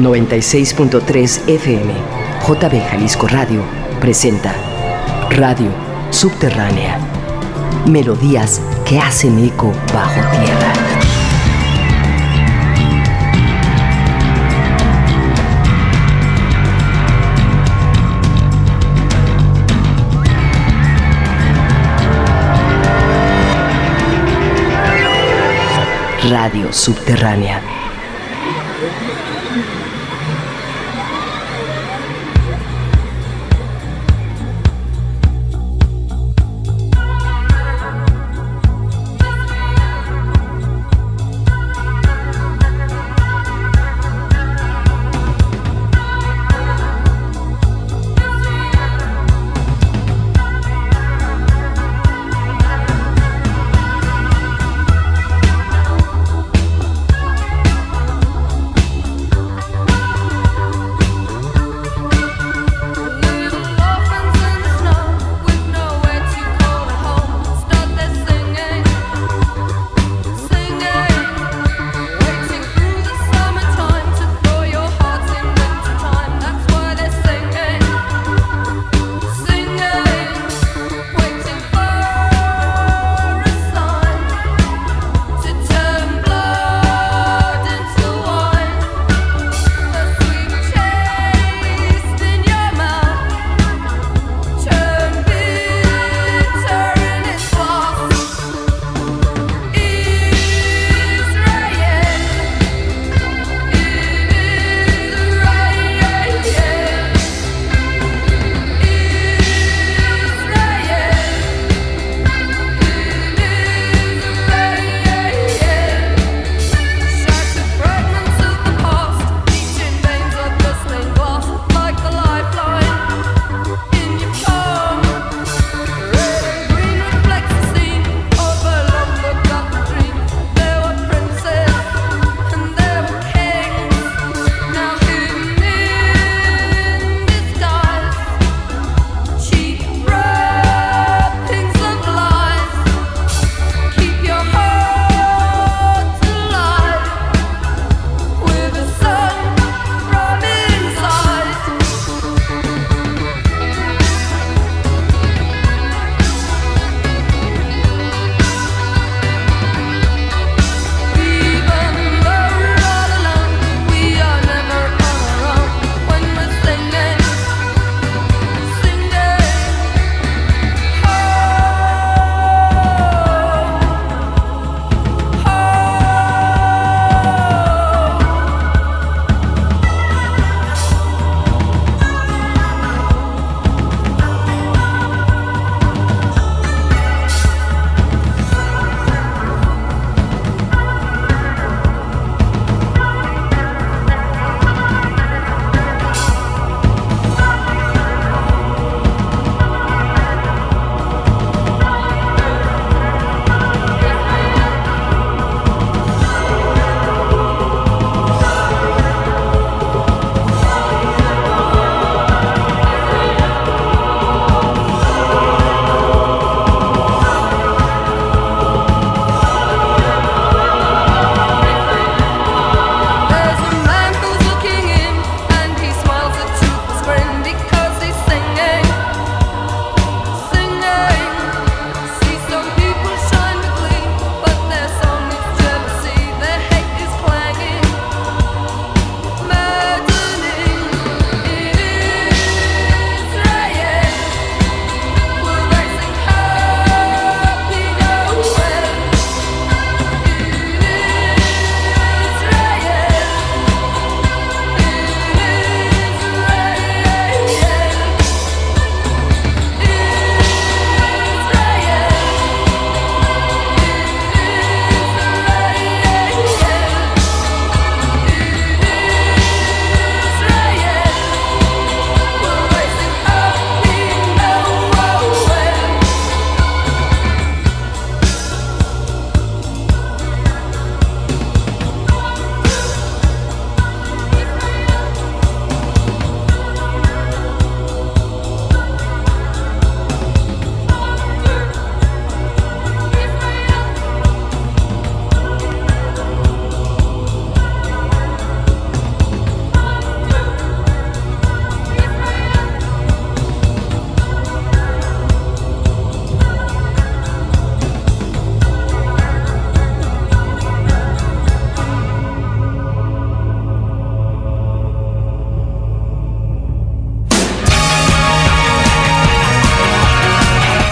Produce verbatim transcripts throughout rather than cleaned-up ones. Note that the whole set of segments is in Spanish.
noventa y seis punto tres F M, J B Jalisco Radio, presenta Radio Subterránea. Melodías que hacen eco bajo tierra. Radio Subterránea.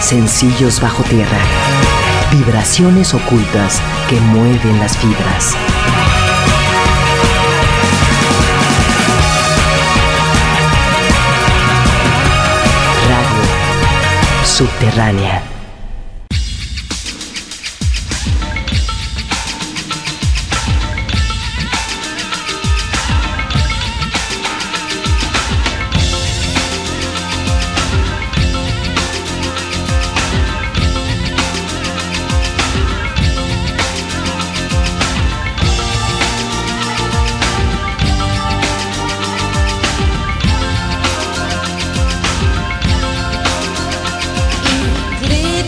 sencillos bajo tierra. Vibraciones ocultas que mueven las fibras. Radio Subterránea. Please.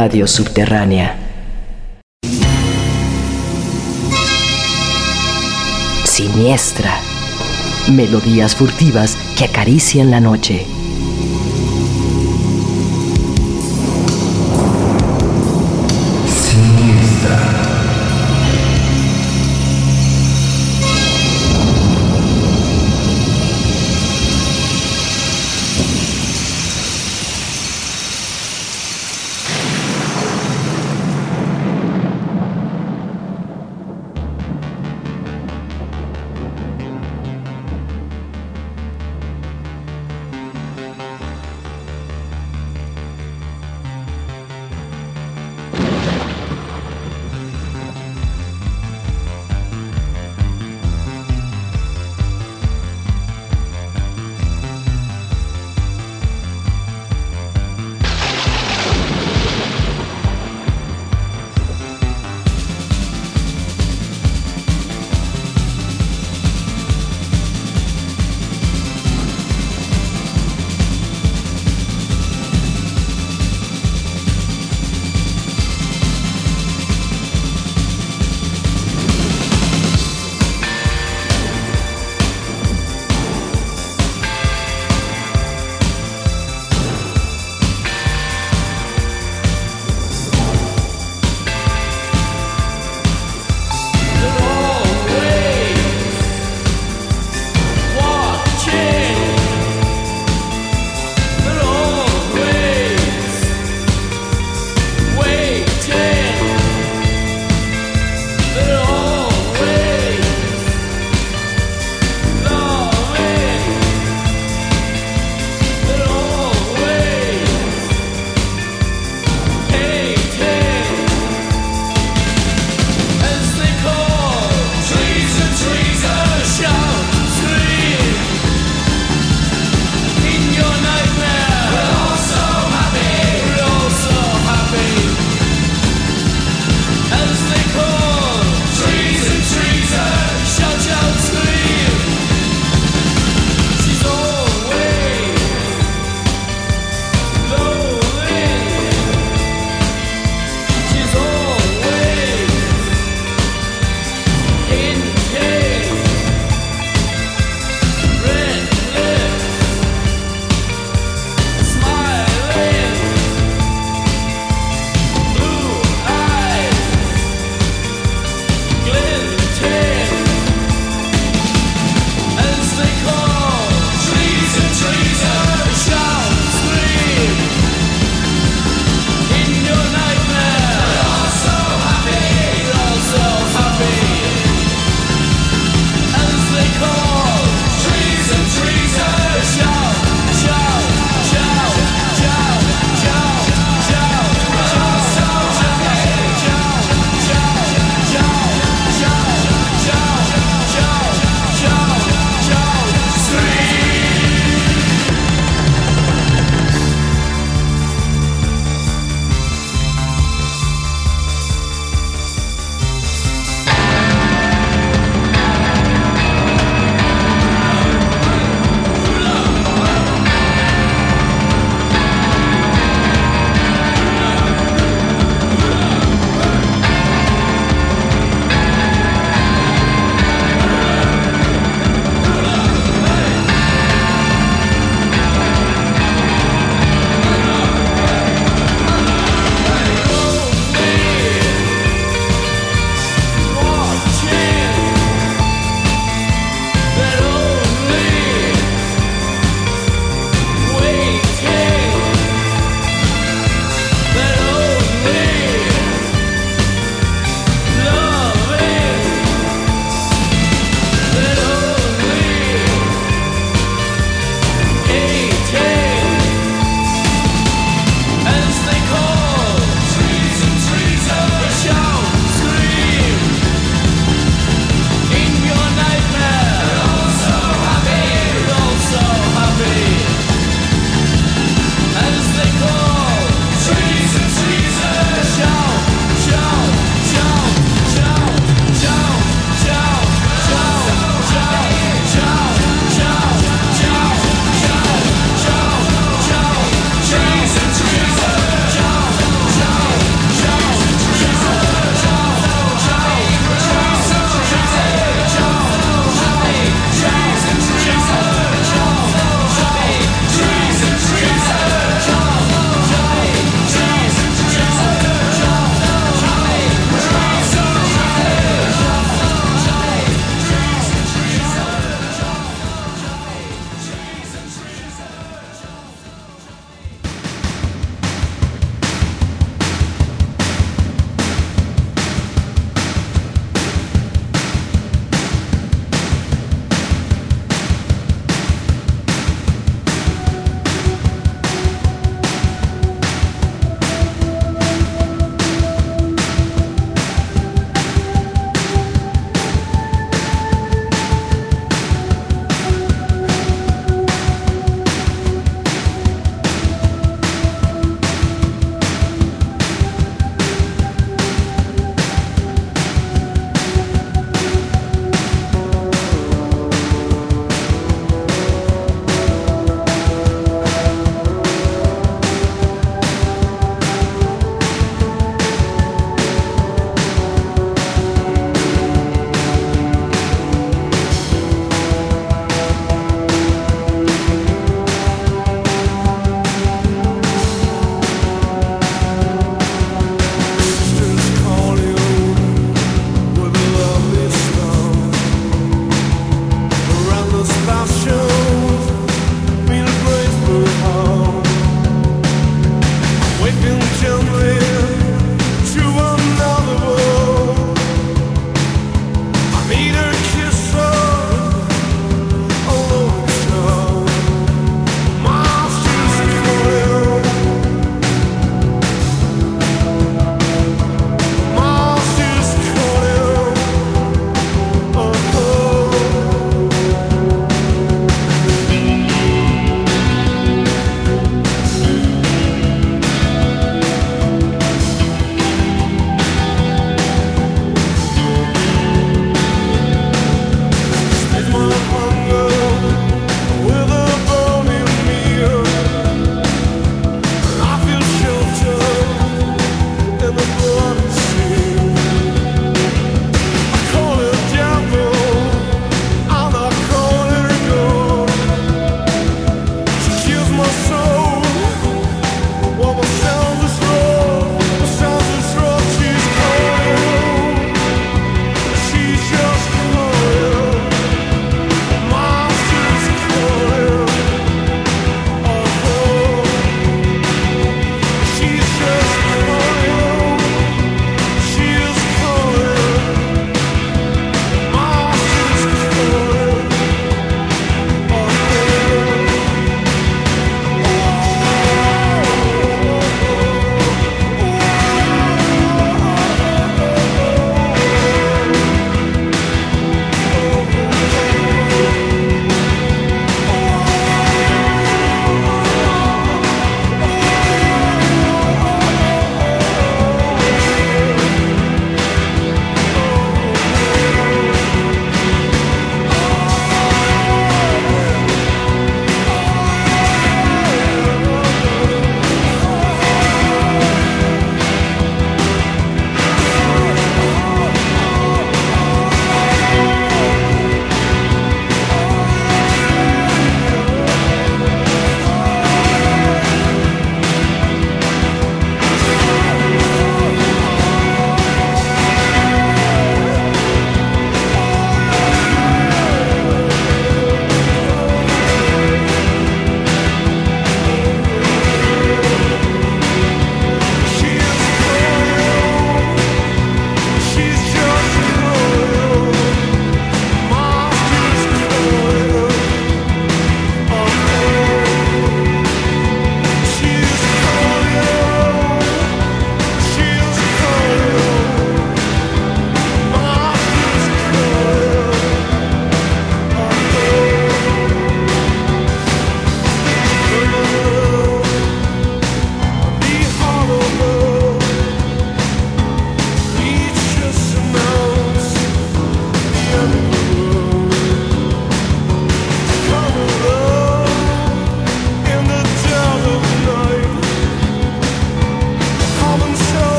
Radio Subterránea. Siniestra. Melodías furtivas que acarician la noche.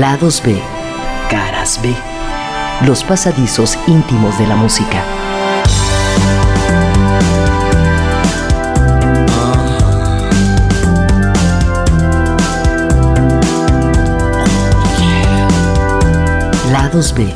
Lados B, Caras B, los pasadizos íntimos de la música. Lados B.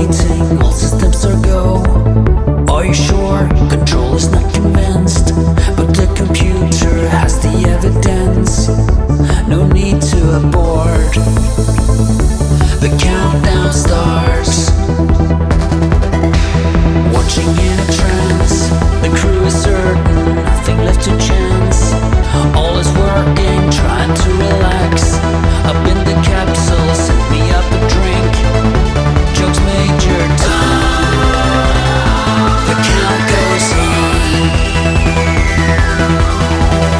waiting, all systems are go. Are you sure? Control is not convinced, but the computer has the evidence. No need to abort. The countdown starts. Watching in a trance, the crew is certain, nothing left to chance. All is working, trying to relax. Up in the capsule, send me up a drink. Joke's major time. The count goes on.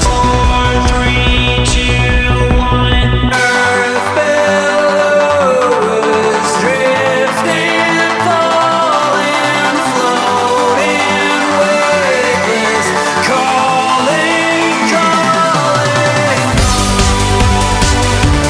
Four, three, two, one. Earth bellows, drifting, falling, floating, weightless, calling, calling. Second stage is cut.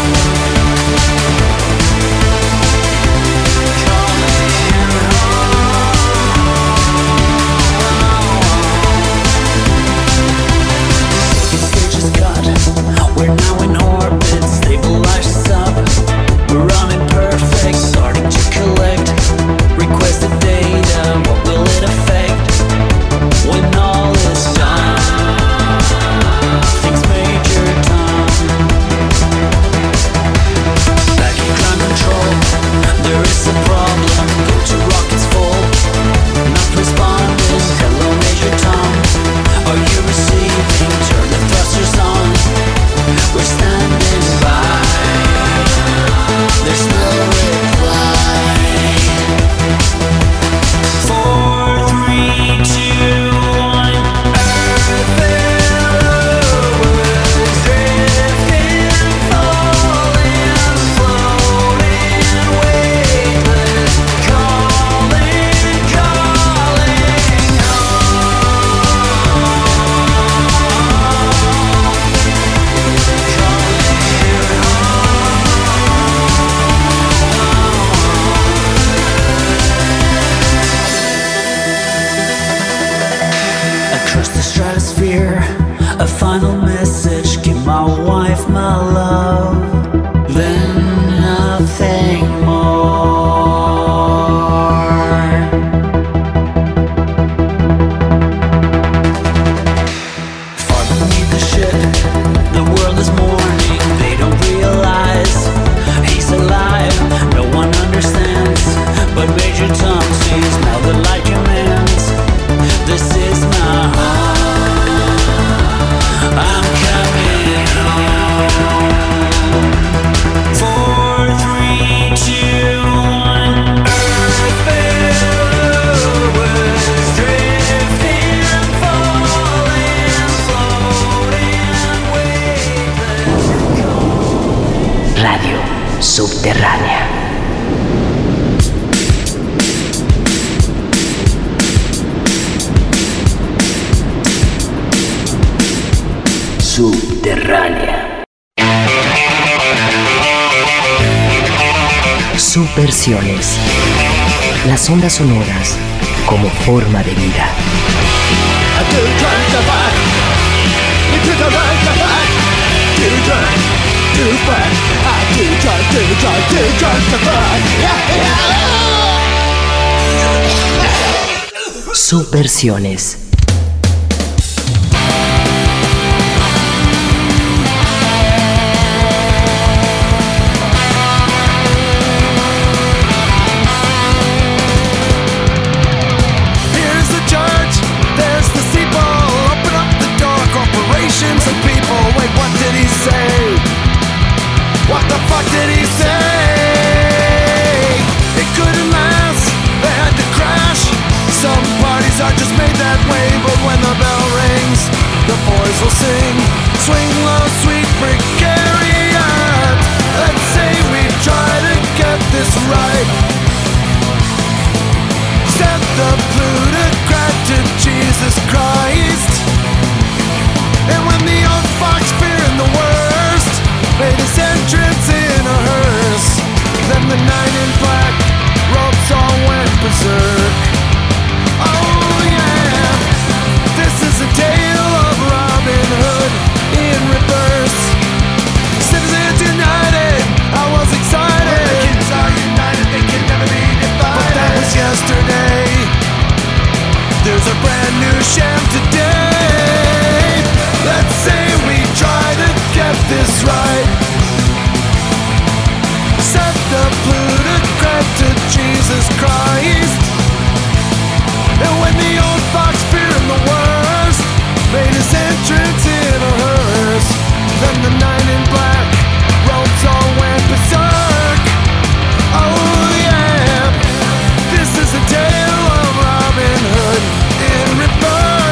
We're now in orbit. Stabilize up. We're running perfect. Starting to collect requested data. What will it affect when all is done? Things major time. Back in climb control, there is a problem. Go to rockets full, not responding. Hello, Major Tom. Are you receiving? Turn the thrusters on. We're standing by. There's no reply. Four, three, two, one. Earth bellows, drifting, falling, floating, weightless, calling, calling. Across the stratosphere, a final message. Give my wife my love, then nothing more. Far beneath the ship, the world is mourning. They don't realize he's alive. No one understands, but Major Tom sees now the light commands. This is my home. I'm coming home. Four, three, two, one. Earth bellows, drifting, falling, floating, weightless. Radio Subterránea. Subterránea. Subversiones. Las ondas sonoras como forma de vida. Subversiones. Berserk. Oh yeah, this is a tale of Robin Hood. the plutocrat to Jesus Christ. And when the old fox fearing the worst made his entrance in a hearse, then the knight in black robes all went berserk. Oh yeah, this is a tale of Robin Hood in reverse.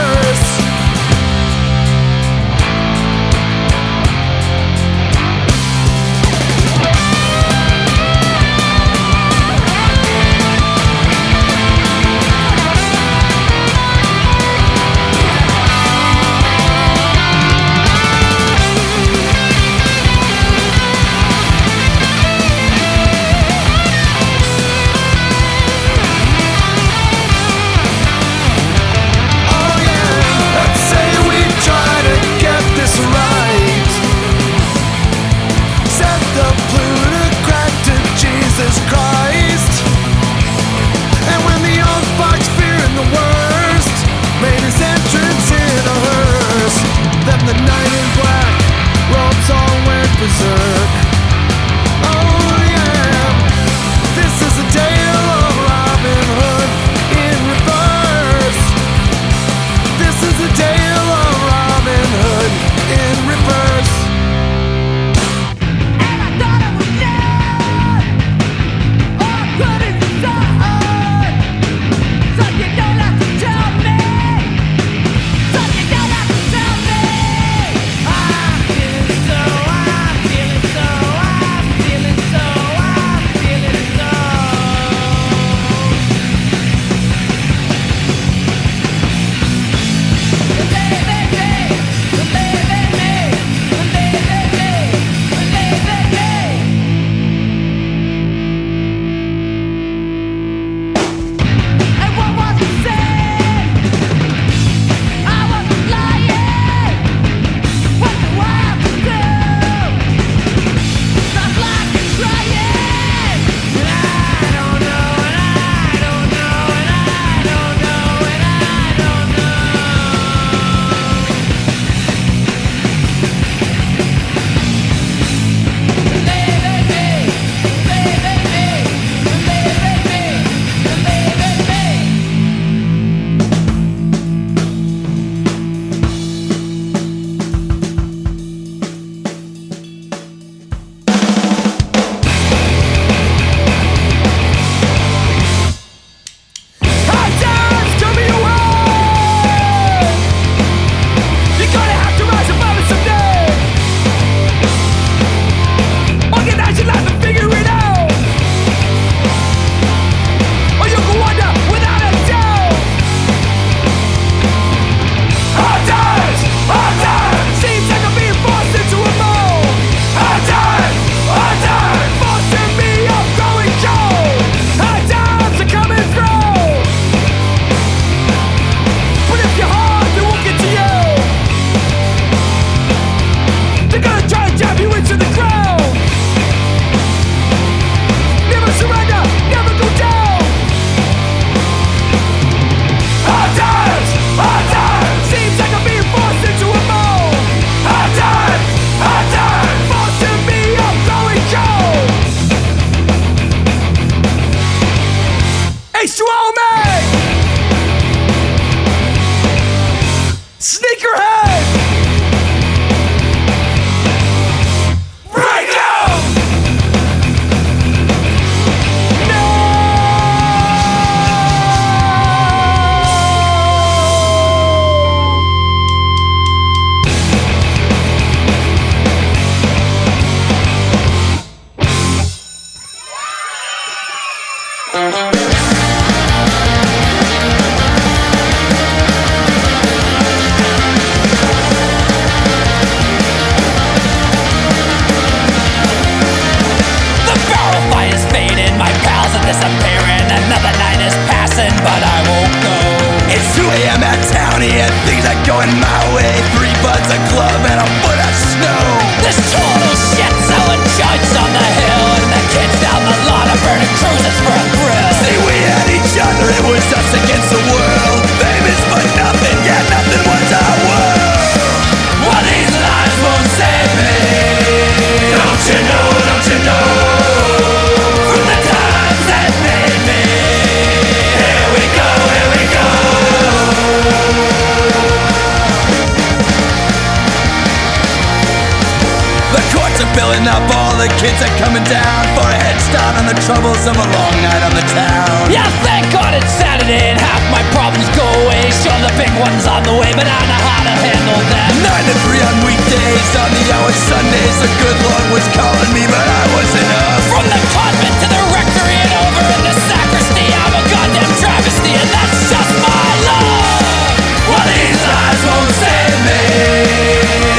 of all the kids are coming down for a head start on the troubles of a long night on the town. Yeah, thank God it's Saturday and half my problems go away. Sure, the big one's on the way, but I know how to handle them. Nine to three on weekdays, on the hour Sundays, the good Lord was calling me, but I wasn't up. From the convent to the rectory and over in the sacristy, I'm a goddamn travesty, and that's just my love. Well, these lies won't save me.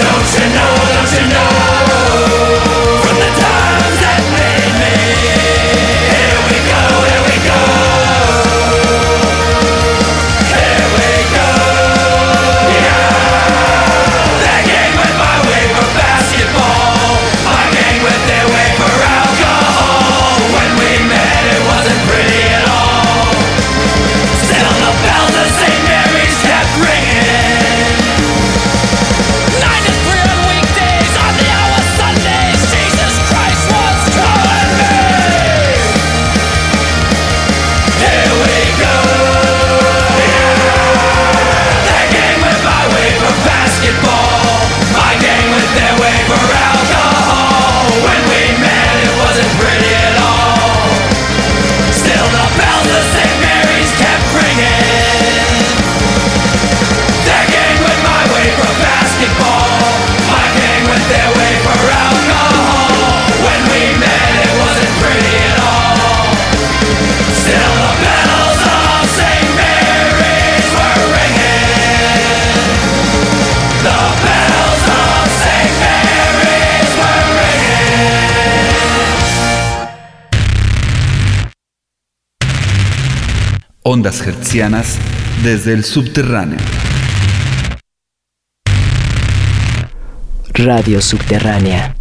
Don't you know, don't you know? From the times that made me. Here we go, here we go. Here we go. Yeah. That gang went my way for basketball. My gang went their way for alcohol. When we met, it wasn't pretty at all. Still the bells of Saint Mary's kept ringing. Ondas hertzianas desde el subterráneo. Radio Subterránea.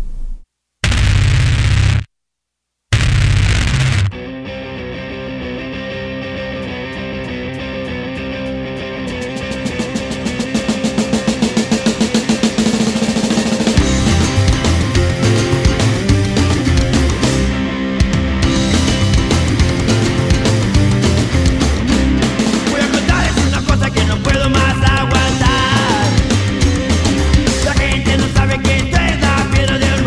Sabe que te da miedo de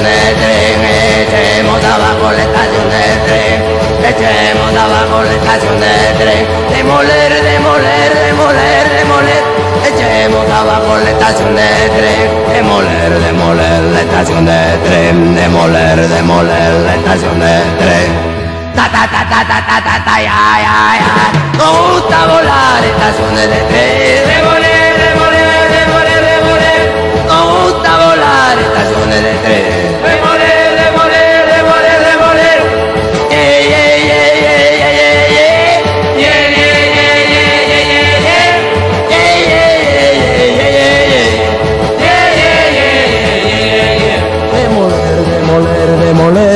estación del tren, echemos abajo la estación del tren, echemos abajo la estación del tren, demoler, demoler, demoler, demoler, echemos abajo la estación del tren, demoler, demoler la estación del tren, demoler, demoler la estación del tren, ta ta ta ta ta ta ta ta ya ya ya, nos gusta volar estaciones de tren, demoler, demoler, demoler, demoler, nos gusta volar estaciones de tren.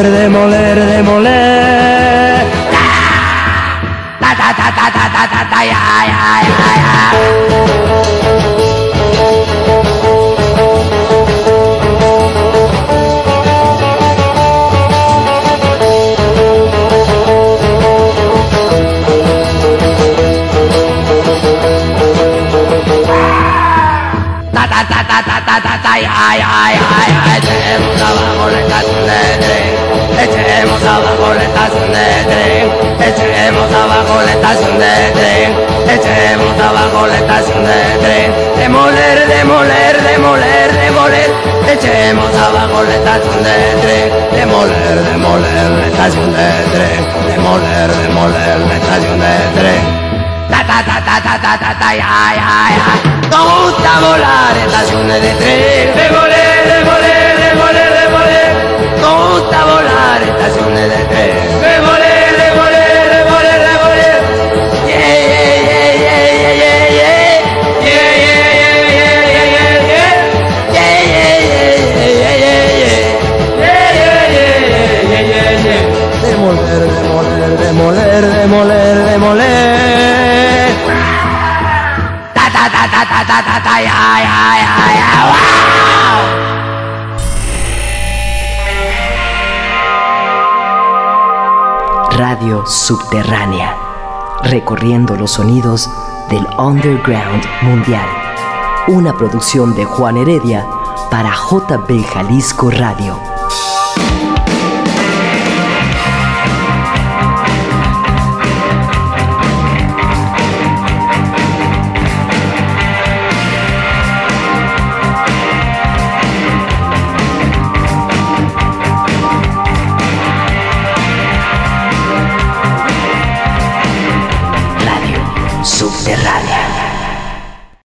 Demoler, demoler, demoler. Ta ta ta ta ta ta ta ta ya ya ya ya. Ta ta ta ta ta ta ta ta ya ya ya ya. Echemos abajo la estación de tren, echemos abajo la estación de tren, echemos abajo la estación de tren, echemos abajo la estación de tren, demoler, demoler, demoler, demoler, echemos abajo la estación de tren, demoler, demoler la estación de tren, demoler, demoler la estación de tren, ta ta ta ta ta ta ta ta ya ya ya, nos gusta volar estaciones de tren, demoler, demoler. Nos gusta volar estaciones de tren. ¡Remolé, remolé, remolé, remolé! ¡Yeah, yeah, yeah, yeah, yeah, yeah, yeah! ¡Yeah, yeah, yeah, yeah, yeah, yeah! ¡Yeah, yeah, yeah, yeah, yeah, yeah! ¡Yeah, yeah! Demoler, demoler, demoler, demoler, demoler. ¡Ta, ta, ta, ta, ta, ta, ta, ta, ya, ya, ya, ya! ¡Wow! Radio Subterránea, recorriendo los sonidos del underground mundial. Una producción de Juan Heredia para J B Jalisco Radio.